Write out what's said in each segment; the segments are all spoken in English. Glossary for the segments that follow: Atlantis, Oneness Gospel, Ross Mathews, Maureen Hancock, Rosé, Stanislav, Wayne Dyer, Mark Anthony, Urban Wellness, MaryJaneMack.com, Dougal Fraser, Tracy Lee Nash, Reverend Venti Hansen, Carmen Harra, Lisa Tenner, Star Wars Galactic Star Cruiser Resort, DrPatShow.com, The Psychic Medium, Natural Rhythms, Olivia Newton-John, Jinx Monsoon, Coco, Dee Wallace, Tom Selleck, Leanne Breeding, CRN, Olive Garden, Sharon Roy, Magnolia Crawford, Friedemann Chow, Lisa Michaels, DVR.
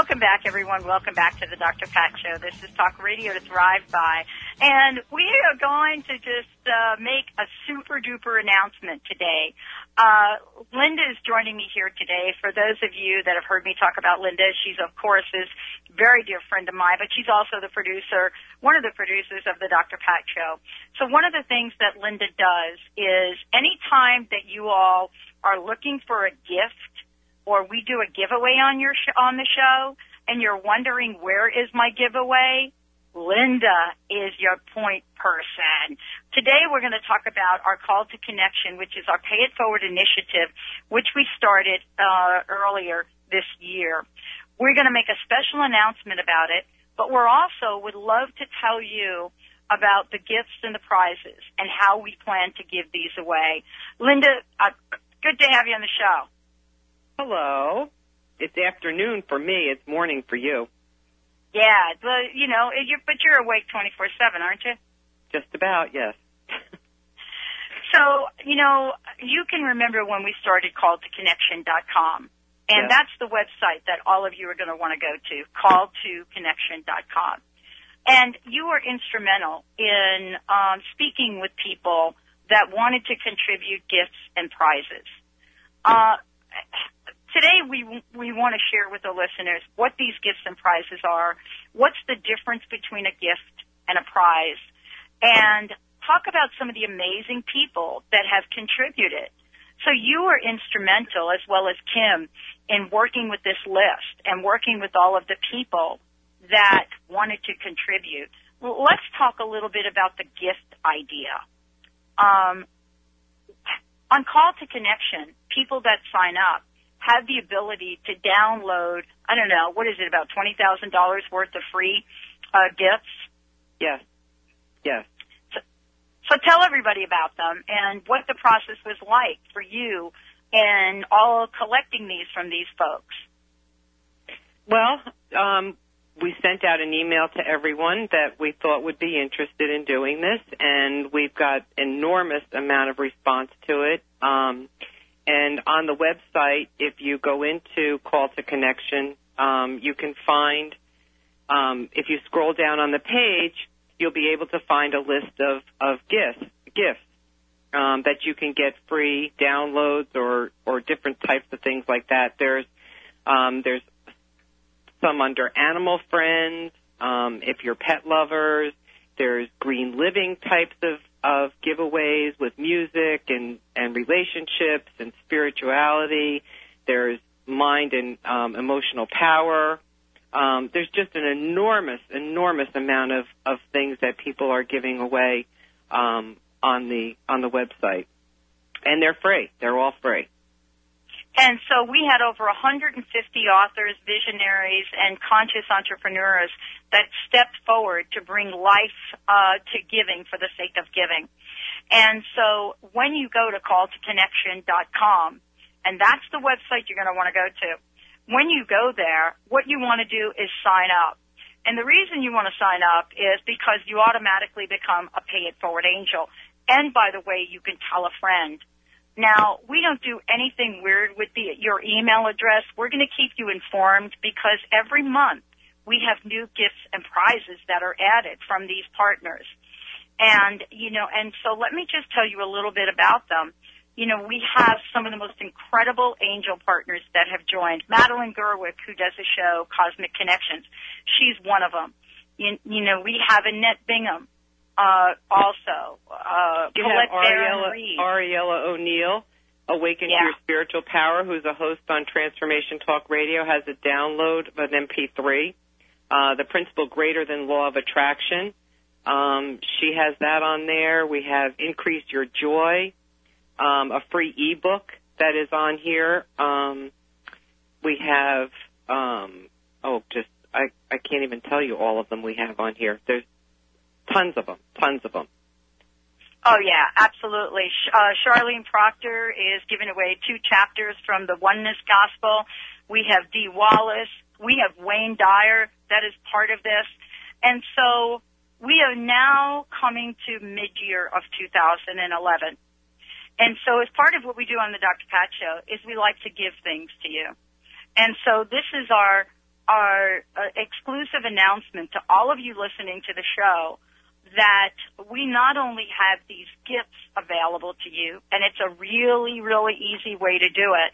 Welcome back, everyone. Welcome back to the Dr. Pat Show. This is Talk Radio to Thrive By. And we are going to just make a super-duper announcement today. Linda is joining me here today. For those of you that have heard me talk about Linda, she's, of course, is a very dear friend of mine, but she's also the producer, one of the producers of the Dr. Pat Show. So one of the things that Linda does is any time that you all are looking for a gift or we do a giveaway on your on the show and you're wondering, where is my giveaway? Linda is your point person. Today we're going to talk about our Call to Connection, which is our Pay It Forward initiative, which we started earlier this year. We're going to make a special announcement about it, but we're also would love to tell you about the gifts and the prizes and how we plan to give these away. Linda, good to have you on the show. Hello. It's afternoon for me. It's morning for you. Yeah, well, you know, but you're awake 24/7, aren't you? Just about, yes. So, you know, you can remember when we started CallToConnection.com, and that's the website that all of you are going to want to go to, CallToConnection.com. And you were instrumental in speaking with people that wanted to contribute gifts and prizes. Today we want to share with the listeners what these gifts and prizes are, what's the difference between a gift and a prize, and talk about some of the amazing people that have contributed. So you were instrumental, as well as Kim, in working with this list and working with all of the people that wanted to contribute. Well, let's talk a little bit about the gift idea. On Call to Connection, people that sign up have the ability to download, I don't know, what is it, about $20,000 worth of free gifts? Yes. Yes. So tell everybody about them and what the process was like for you and all collecting these from these folks. Well, we sent out an email to everyone that we thought would be interested in doing this, and we've got enormous amount of response to it. And on the website, if you go into Call to Connection, you can find, if you scroll down on the page, you'll be able to find a list of gifts that you can get free downloads or different types of things like that. There's some under animal friends, if you're pet lovers. There's green living types of giveaways with music and relationships and spirituality. There's mind and emotional power. There's just an enormous amount of things that people are giving away on the website, and they're free. They're all free. And so we had over 150 authors, visionaries, and conscious entrepreneurs that stepped forward to bring life to giving for the sake of giving. And so when you go to calltoconnection.com, and that's the website you're going to want to go to, when you go there, what you want to do is sign up. And the reason you want to sign up is because you automatically become a Pay It Forward angel. And, by the way, you can tell a friend. Now, we don't do anything weird with your email address. We're going to keep you informed because every month we have new gifts and prizes that are added from these partners. And, you know, and so let me just tell you a little bit about them. You know, we have some of the most incredible angel partners that have joined. Madeline Gerwick, who does a show, Cosmic Connections, she's one of them. You know, we have Annette Bingham. You Colette Barham-Reed. Ariella O'Neill, Awaken to Your Spiritual Power, who's a host on Transformation Talk Radio, has a download of an MP3, The Principle Greater Than Law of Attraction. She has that on there. We have Increase Your Joy, a free ebook that is on here. We have, I can't even tell you all of them we have on here. There's tons of them. Oh, yeah, absolutely. Charlene Proctor is giving away 2 chapters from the Oneness Gospel. We have Dee Wallace. We have Wayne Dyer that is part of this. And so we are now coming to mid-year of 2011. And so as part of what we do on the Dr. Pat Show is we like to give things to you. And so this is our our exclusive announcement to all of you listening to the show that we not only have these gifts available to you, and it's a really, really easy way to do it.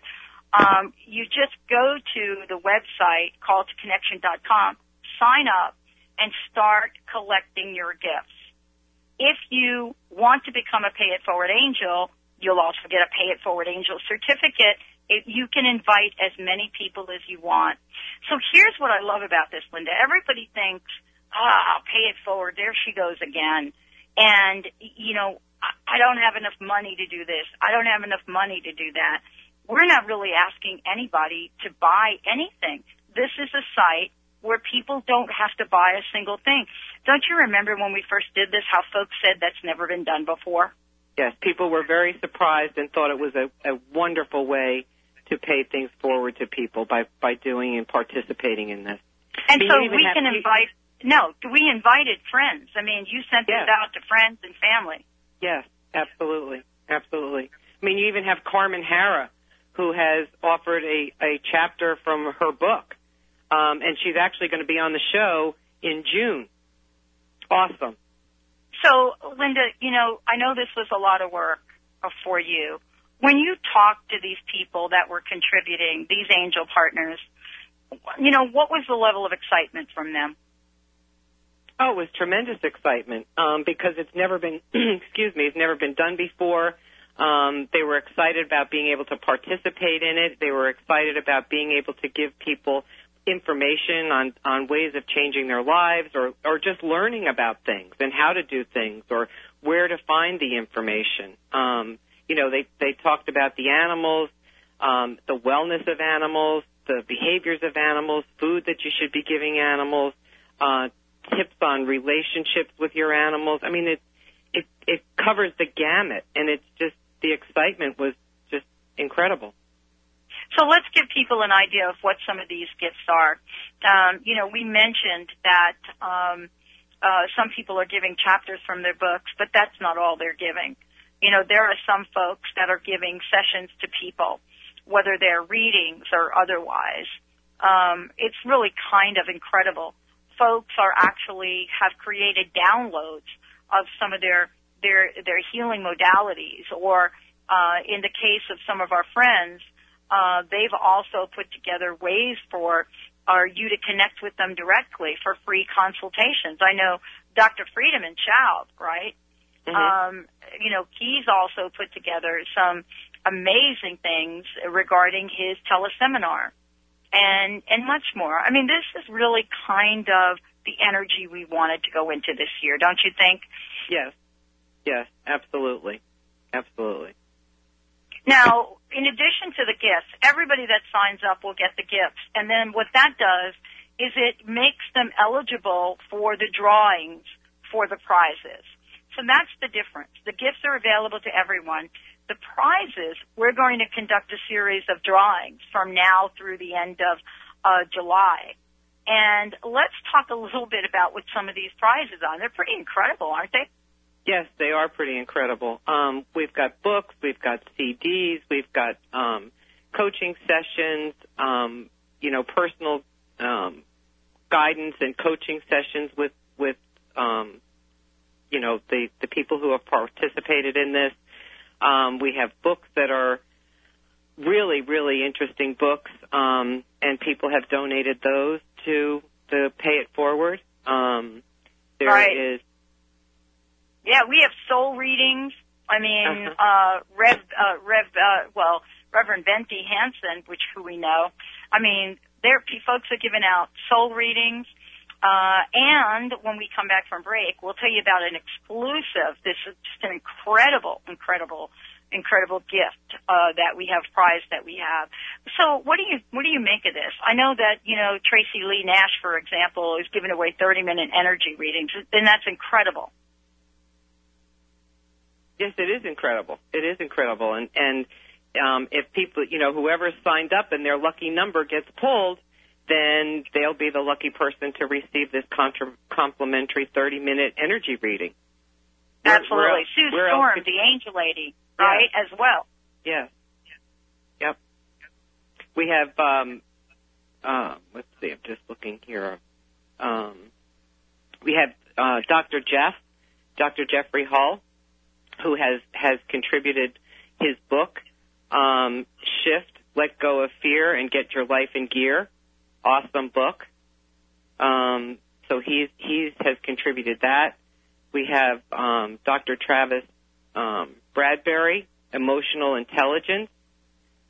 You just go to the website, CallToConnection.com, sign up, and start collecting your gifts. If you want to become a Pay It Forward Angel, you'll also get a Pay It Forward Angel certificate. You can invite as many people as you want. So here's what I love about this, Linda. Everybody thinks, ah, Pay It Forward, there she goes again. And, you know, I don't have enough money to do this. I don't have enough money to do that. We're not really asking anybody to buy anything. This is a site where people don't have to buy a single thing. Don't you remember when we first did this, how folks said that's never been done before? Yes, people were very surprised and thought it was a wonderful way to pay things forward to people by doing and participating in this. And so we can invite, no, we invited friends. I mean, you sent this out to friends and family. Yes, absolutely, absolutely. I mean, you even have Carmen Harra, who has offered a chapter from her book, and she's actually going to be on the show in June. Awesome. So, Linda, you know, I know this was a lot of work for you. When you talked to these people that were contributing, these angel partners, you know, what was the level of excitement from them? Oh, it was tremendous excitement because it's never been, it's never been done before. They were excited about being able to participate in it. They were excited about being able to give people information on ways of changing their lives or just learning about things and how to do things or where to find the information. You know, they talked about the animals, the wellness of animals, the behaviors of animals, food that you should be giving animals, tips on relationships with your animals. I mean, it covers the gamut, and it's just the excitement was just incredible. So let's give people an idea of what some of these gifts are. You know, we mentioned that some people are giving chapters from their books, but that's not all they're giving. You know, there are some folks that are giving sessions to people, whether they're readings or otherwise. It's really kind of incredible. Folks are actually have created downloads of some of their healing modalities, or in the case of some of our friends, they've also put together ways for you to connect with them directly for free consultations. I know Dr. Friedemann Chow, right? Mm-hmm. You know, he's also put together some amazing things regarding his teleseminar and much more. I mean, this is really kind of the energy we wanted to go into this year, don't you think? Yes. Yes, absolutely. Absolutely. Now, in addition to the gifts, everybody that signs up will get the gifts. And then what that does is it makes them eligible for the drawings for the prizes. So that's the difference. The gifts are available to everyone. The prizes, we're going to conduct a series of drawings from now through the end of July. And let's talk a little bit about what some of these prizes are. They're pretty incredible, aren't they? Yes, they are pretty incredible. We've got books, we've got CDs, we've got coaching sessions, you know, personal guidance and coaching sessions with you know, the people who have participated in this. We have books that are really, really interesting books, and people have donated those to the Pay It Forward. There right. is... Yeah, we have soul readings. I mean, uh-huh. Reverend Venti Hansen, who we know. I mean, folks are giving out soul readings. And when we come back from break, we'll tell you about an exclusive. This is just an incredible, incredible, incredible gift that we have, prize that we have. So, what do you make of this? I know that you know Tracy Lee Nash, for example, is giving away 30-minute energy readings, and that's incredible. Yes, it is incredible. It is incredible, and if people, you know, whoever signed up and their lucky number gets pulled, then they'll be the lucky person to receive this complimentary 30-minute energy reading. Absolutely. Sue Storm, the angel lady, right, as well. Yeah. Yep. We have let's see, I'm just looking here. We have Dr. Jeffrey Hall, who has contributed his book, Shift, Let Go of Fear, and Get Your Life in Gear. Awesome book. So he has contributed that. We have Dr. Travis Bradbury, Emotional Intelligence.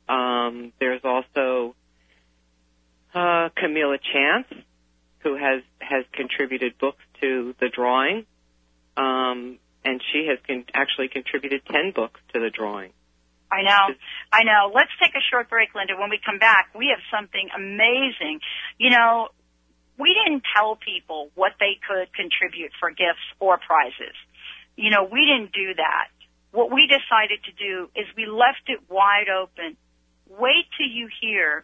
There's also Camilla Chance, who has contributed books to The Drawing, and she has actually contributed 10 books to The Drawing. I know. Let's take a short break, Linda. When we come back, we have something amazing. You know, we didn't tell people what they could contribute for gifts or prizes. You know, we didn't do that. What we decided to do is we left it wide open. Wait till you hear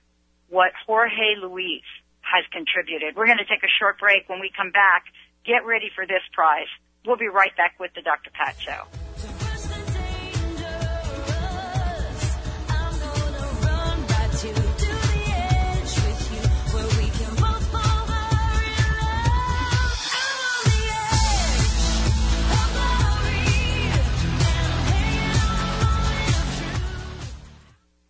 what Jorge Luis has contributed. We're going to take a short break. When we come back, get ready for this prize. We'll be right back with the Dr. Pat Show.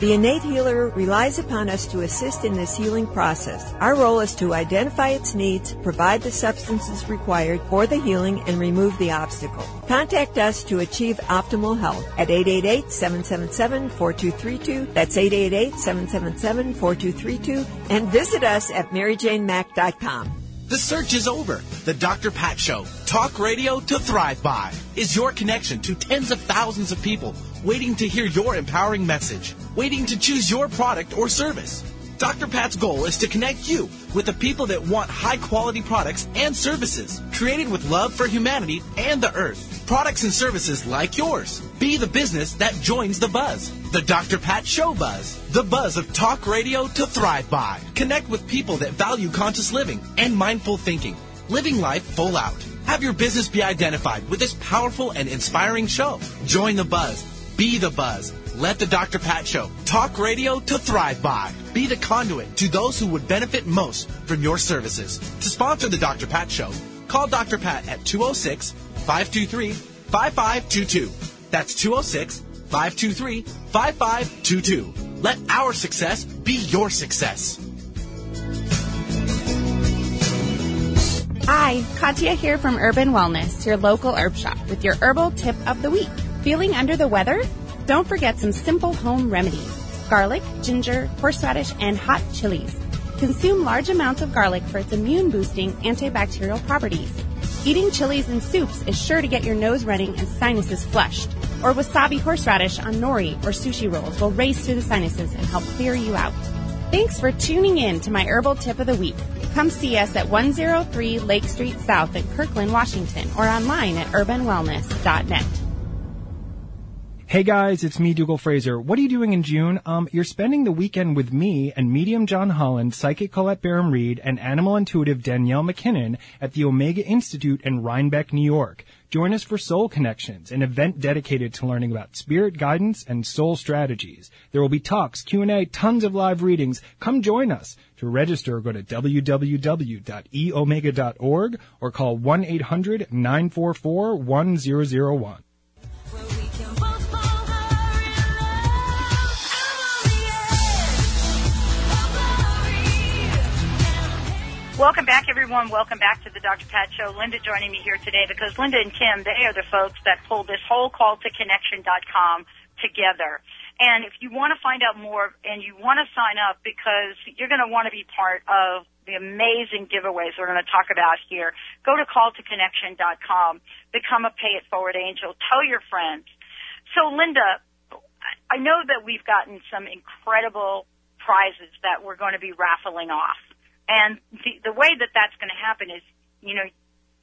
The innate healer relies upon us to assist in this healing process. Our role is to identify its needs, provide the substances required for the healing, and remove the obstacle. Contact us to achieve optimal health at 888-777-4232. That's 888-777-4232. And visit us at MaryJaneMack.com. The search is over. The Dr. Pat Show, talk radio to thrive by, is your connection to tens of thousands of people waiting to hear your empowering message, waiting to choose your product or service. Dr. Pat's goal is to connect you with the people that want high-quality products and services created with love for humanity and the earth. Products and services like yours. Be the business that joins the buzz. The Dr. Pat Show buzz. The buzz of talk radio to thrive by. Connect with people that value conscious living and mindful thinking. Living life full out. Have your business be identified with this powerful and inspiring show. Join the buzz. Be the buzz. Let the Dr. Pat Show, talk radio to thrive by, be the conduit to those who would benefit most from your services. To sponsor the Dr. Pat Show, call Dr. Pat at 206-523-5522. That's 206-523-5522. Let our success be your success. Hi, Katya here from Urban Wellness, your local herb shop, with your herbal tip of the week. Feeling under the weather? Don't forget some simple home remedies. Garlic, ginger, horseradish, and hot chilies. Consume large amounts of garlic for its immune-boosting, antibacterial properties. Eating chilies and soups is sure to get your nose running and sinuses flushed. Or wasabi horseradish on nori or sushi rolls will race through the sinuses and help clear you out. Thanks for tuning in to my Herbal Tip of the Week. Come see us at 103 Lake Street South in Kirkland, Washington, or online at urbanwellness.net. Hey guys, it's me, Dougal Fraser. What are you doing in June? You're spending the weekend with me and medium John Holland, psychic Colette Barham-Reed, and animal intuitive Danielle McKinnon at the Omega Institute in Rhinebeck, New York. Join us for Soul Connections, an event dedicated to learning about spirit guidance and soul strategies. There will be talks, Q&A, tons of live readings. Come join us. To register, go to www.eomega.org or call 1-800-944-1001. Welcome back, everyone. Welcome back to the Dr. Pat Show. Linda joining me here today because Linda and Kim, they are the folks that pulled this whole CallToConnection.com together. And if you want to find out more and you want to sign up, because you're going to want to be part of the amazing giveaways we're going to talk about here, go to CallToConnection.com, become a Pay It Forward Angel, tell your friends. So, Linda, I know that we've gotten some incredible prizes that we're going to be raffling off. And the way that that's going to happen is, you know,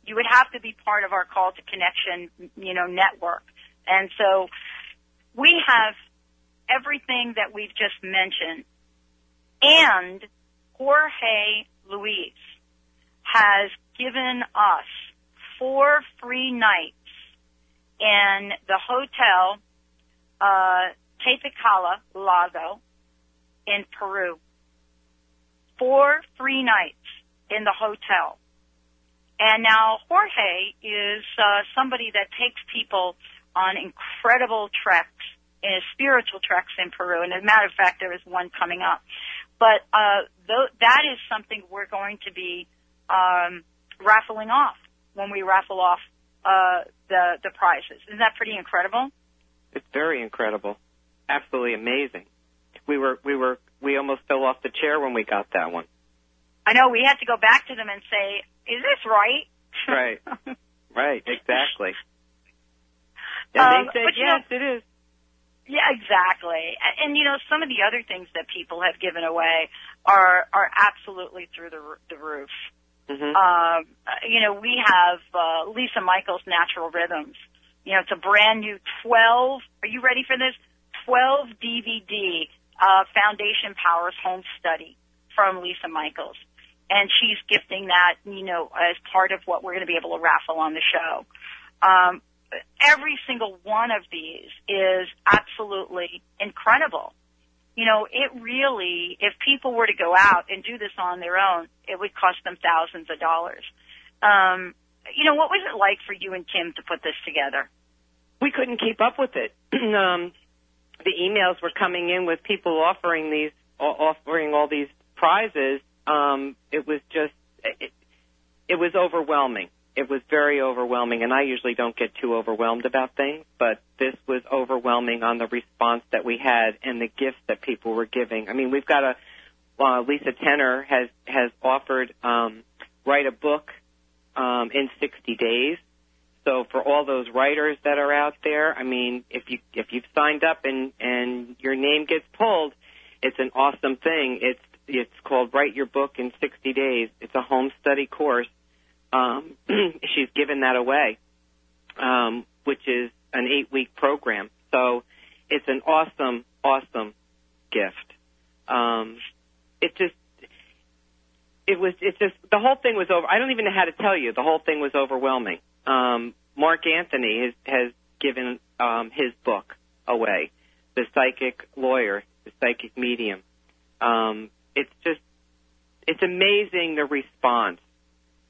you would have to be part of our Call to Connection, you know, network. And so we have everything that we've just mentioned. And Jorge Luis has given us 4 free nights in the hotel Tepecala Lago in Peru. 4 free nights in the hotel. And now Jorge is somebody that takes people on incredible treks, spiritual treks in Peru. And as a matter of fact, there is one coming up. But that is something we're going to be raffling off when we raffle off the prizes. Isn't that pretty incredible? It's very incredible. Absolutely amazing. We almost fell off the chair when we got that one. I know. We had to go back to them and say, is this right? Right. Right. Exactly. And they said, yes, know, it is. Yeah, exactly. And, you know, some of the other things that people have given away are absolutely through the roof. Mm-hmm. You know, we have Lisa Michaels' Natural Rhythms. You know, it's a brand new 12, are you ready for this? 12 DVD Foundation Powers Home Study from Lisa Michaels. And she's gifting that, you know, as part of what we're going to be able to raffle on the show. Every single one of these is absolutely incredible. You know, it really, if people were to go out and do this on their own, it would cost them thousands of dollars. You know, what was it like for you and Kim to put this together? We couldn't keep up with it. The emails were coming in with people offering all these prizes. It was just, it was overwhelming. It was very overwhelming, and I usually don't get too overwhelmed about things, but this was overwhelming on the response that we had and the gifts that people were giving. I mean, we've got Lisa Tenner has offered write a book in 60 days. So for all those writers that are out there, I mean, if you've signed up and your name gets pulled, it's an awesome thing. It's called Write Your Book in 60 Days. It's a home study course. She's given that away, which is an 8-week program. So it's an awesome, awesome gift. The whole thing was over. I don't even know how to tell you. The whole thing was overwhelming. Mark Anthony has given his book away, The Psychic Lawyer, The Psychic Medium. It's amazing the response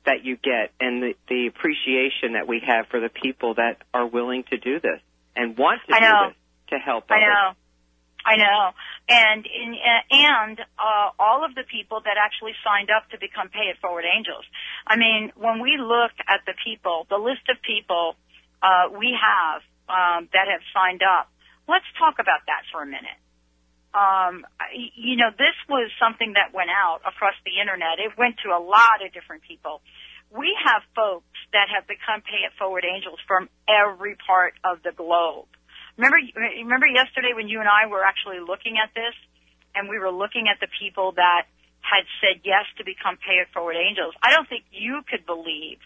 that you get and the appreciation that we have for the people that are willing to do this and want to do this to help others. I know. And all of the people that actually signed up to become Pay It Forward Angels. I mean, when we look at the people, the list of people we have that have signed up, let's talk about that for a minute. You know, this was something that went out across the Internet. It went to a lot of different people. We have folks that have become Pay It Forward Angels from every part of the globe. Remember yesterday when you and I were actually looking at this, and we were looking at the people that had said yes to become Pay It Forward Angels? I don't think you could believe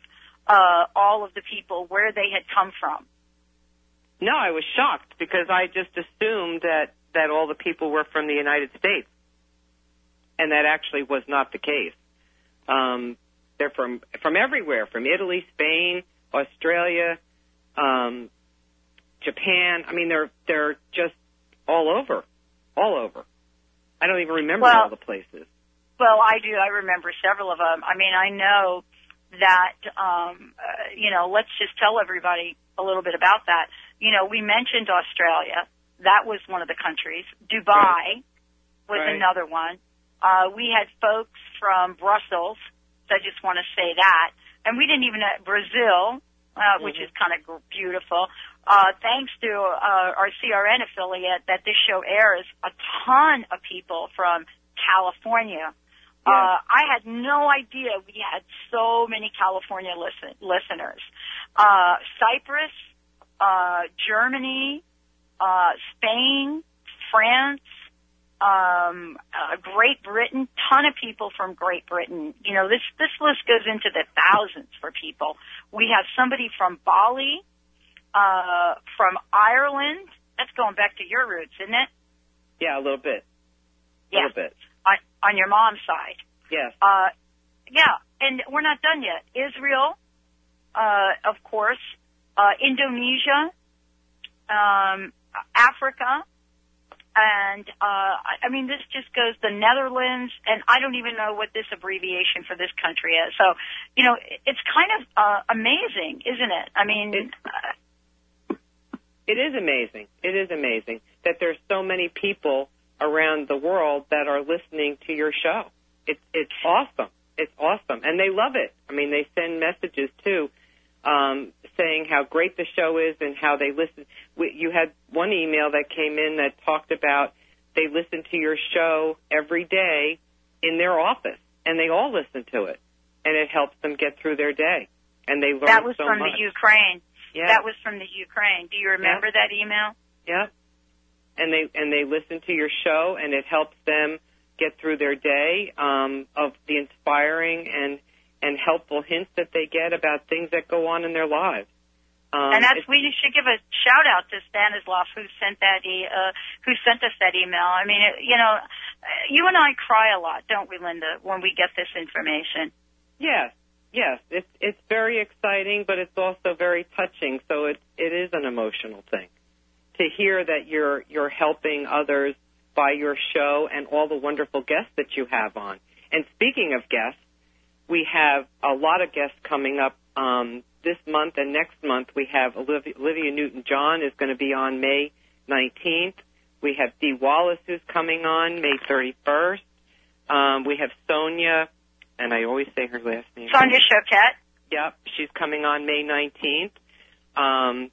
all of the people, where they had come from. No, I was shocked because I just assumed that all the people were from the United States, and that actually was not the case. They're from everywhere, from Italy, Spain, Australia, Japan. I mean, they're just all over. I don't even remember all the places. Well, I do. I remember several of them. I mean, I know that, you know, let's just tell everybody a little bit about that. You know, we mentioned Australia. That was one of the countries. Dubai was another one. We had folks from Brussels, so I just want to say that. And we didn't even – Brazil, which is kind of beautiful. Thanks to our CRN affiliate that this show airs, a ton of people from California. Yeah. I had no idea we had so many California listeners. Cyprus, Germany, Spain, France, Great Britain, ton of people from Great Britain. You know, this list goes into the thousands for people. We have somebody from Bali, from Ireland. That's going back to your roots, isn't it? Yeah, a little bit. Yeah. A little bit. On your mom's side. Yes. Yeah, and we're not done yet. Israel, of course, Indonesia, Africa, and I mean, this just goes the Netherlands, and I don't even know what this abbreviation for this country is. So, you know, it's kind of amazing, isn't it? I mean, it is amazing. It is amazing that there's so many people around the world that are listening to your show. It's awesome. It's awesome, and they love it. I mean, they send messages too, saying how great the show is and how they listen. You had one email that came in that talked about they listen to your show every day in their office, and they all listen to it, and it helps them get through their day, and they learn so much. That was from the Ukraine. Yeah. That was from the Ukraine. Do you remember that email? Yeah. And they listen to your show, and it helps them get through their day, of the inspiring and helpful hints that they get about things that go on in their lives. And that's, we should give a shout out to Stanislav, who sent us that email. I mean, you know, you and I cry a lot, don't we, Linda, when we get this information? Yes, yes. It's very exciting, but it's also very touching. So it is an emotional thing to hear that you're helping others by your show and all the wonderful guests that you have on. And speaking of guests, we have a lot of guests coming up this month and next month. We have Olivia Newton-John is going to be on May 19th. We have Dee Wallace who's coming on May 31st. We have Sonia, and I always say her last name. Sonia Choquette. Yep, she's coming on May 19th.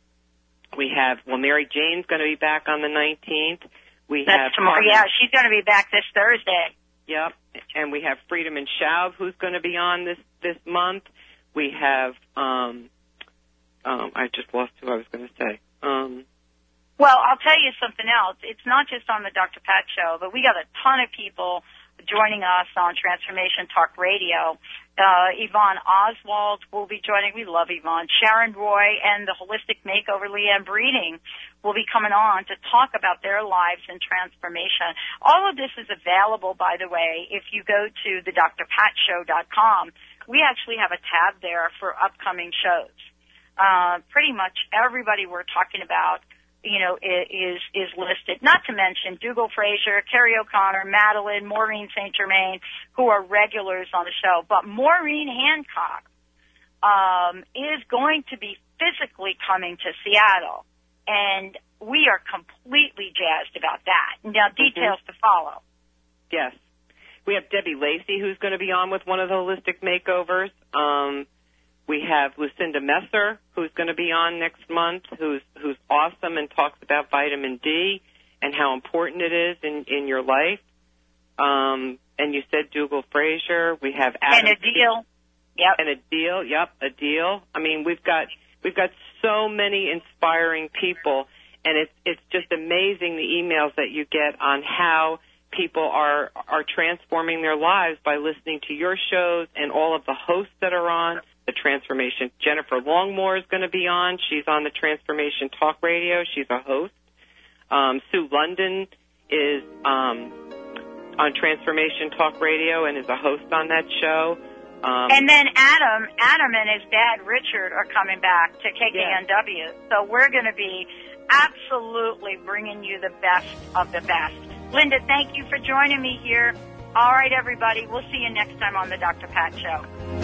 We have, well, Mary Jane's going to be back on the 19th. That's tomorrow. Carmen. Yeah, she's going to be back this Thursday. Yep. And we have Friedemann Chow, who's going to be on this month. We have, I just lost who I was going to say. Well, I'll tell you something else. It's not just on the Dr. Pat Show, but we got a ton of people joining us on Transformation Talk Radio. Yvonne Oswald will be joining. We love Yvonne. Sharon Roy and the Holistic Makeover Leanne Breeding will be coming on to talk about their lives and transformation. All of this is available, by the way, if you go to the drpatshow.com. We actually have a tab there for upcoming shows. Pretty much everybody we're talking about, you know, is listed, not to mention Dougal Fraser, Kerry O'Connor, Madeline, Maureen St. Germain, who are regulars on the show. But Maureen Hancock is going to be physically coming to Seattle, and we are completely jazzed about that. Now, details to follow. Yes. We have Debbie Lacey, who's going to be on with one of the holistic makeovers. We have Lucinda Messer, who's going to be on next month, who's awesome and talks about vitamin D and how important it is in your life. And you said Dougal Fraser. We have Adam. And a deal. Yep. And a deal. Yep, a deal. I mean, we've got so many inspiring people, and it's just amazing the emails that you get on how people are transforming their lives by listening to your shows and all of the hosts that are on the Transformation. Jennifer Longmore is going to be on. She's on the Transformation Talk Radio. She's a host. Sue London is on Transformation Talk Radio and is a host on that show. And then Adam and his dad, Richard, are coming back to KKNW. Yeah. So we're going to be absolutely bringing you the best of the best. Linda, thank you for joining me here. All right, everybody. We'll see you next time on the Dr. Pat Show.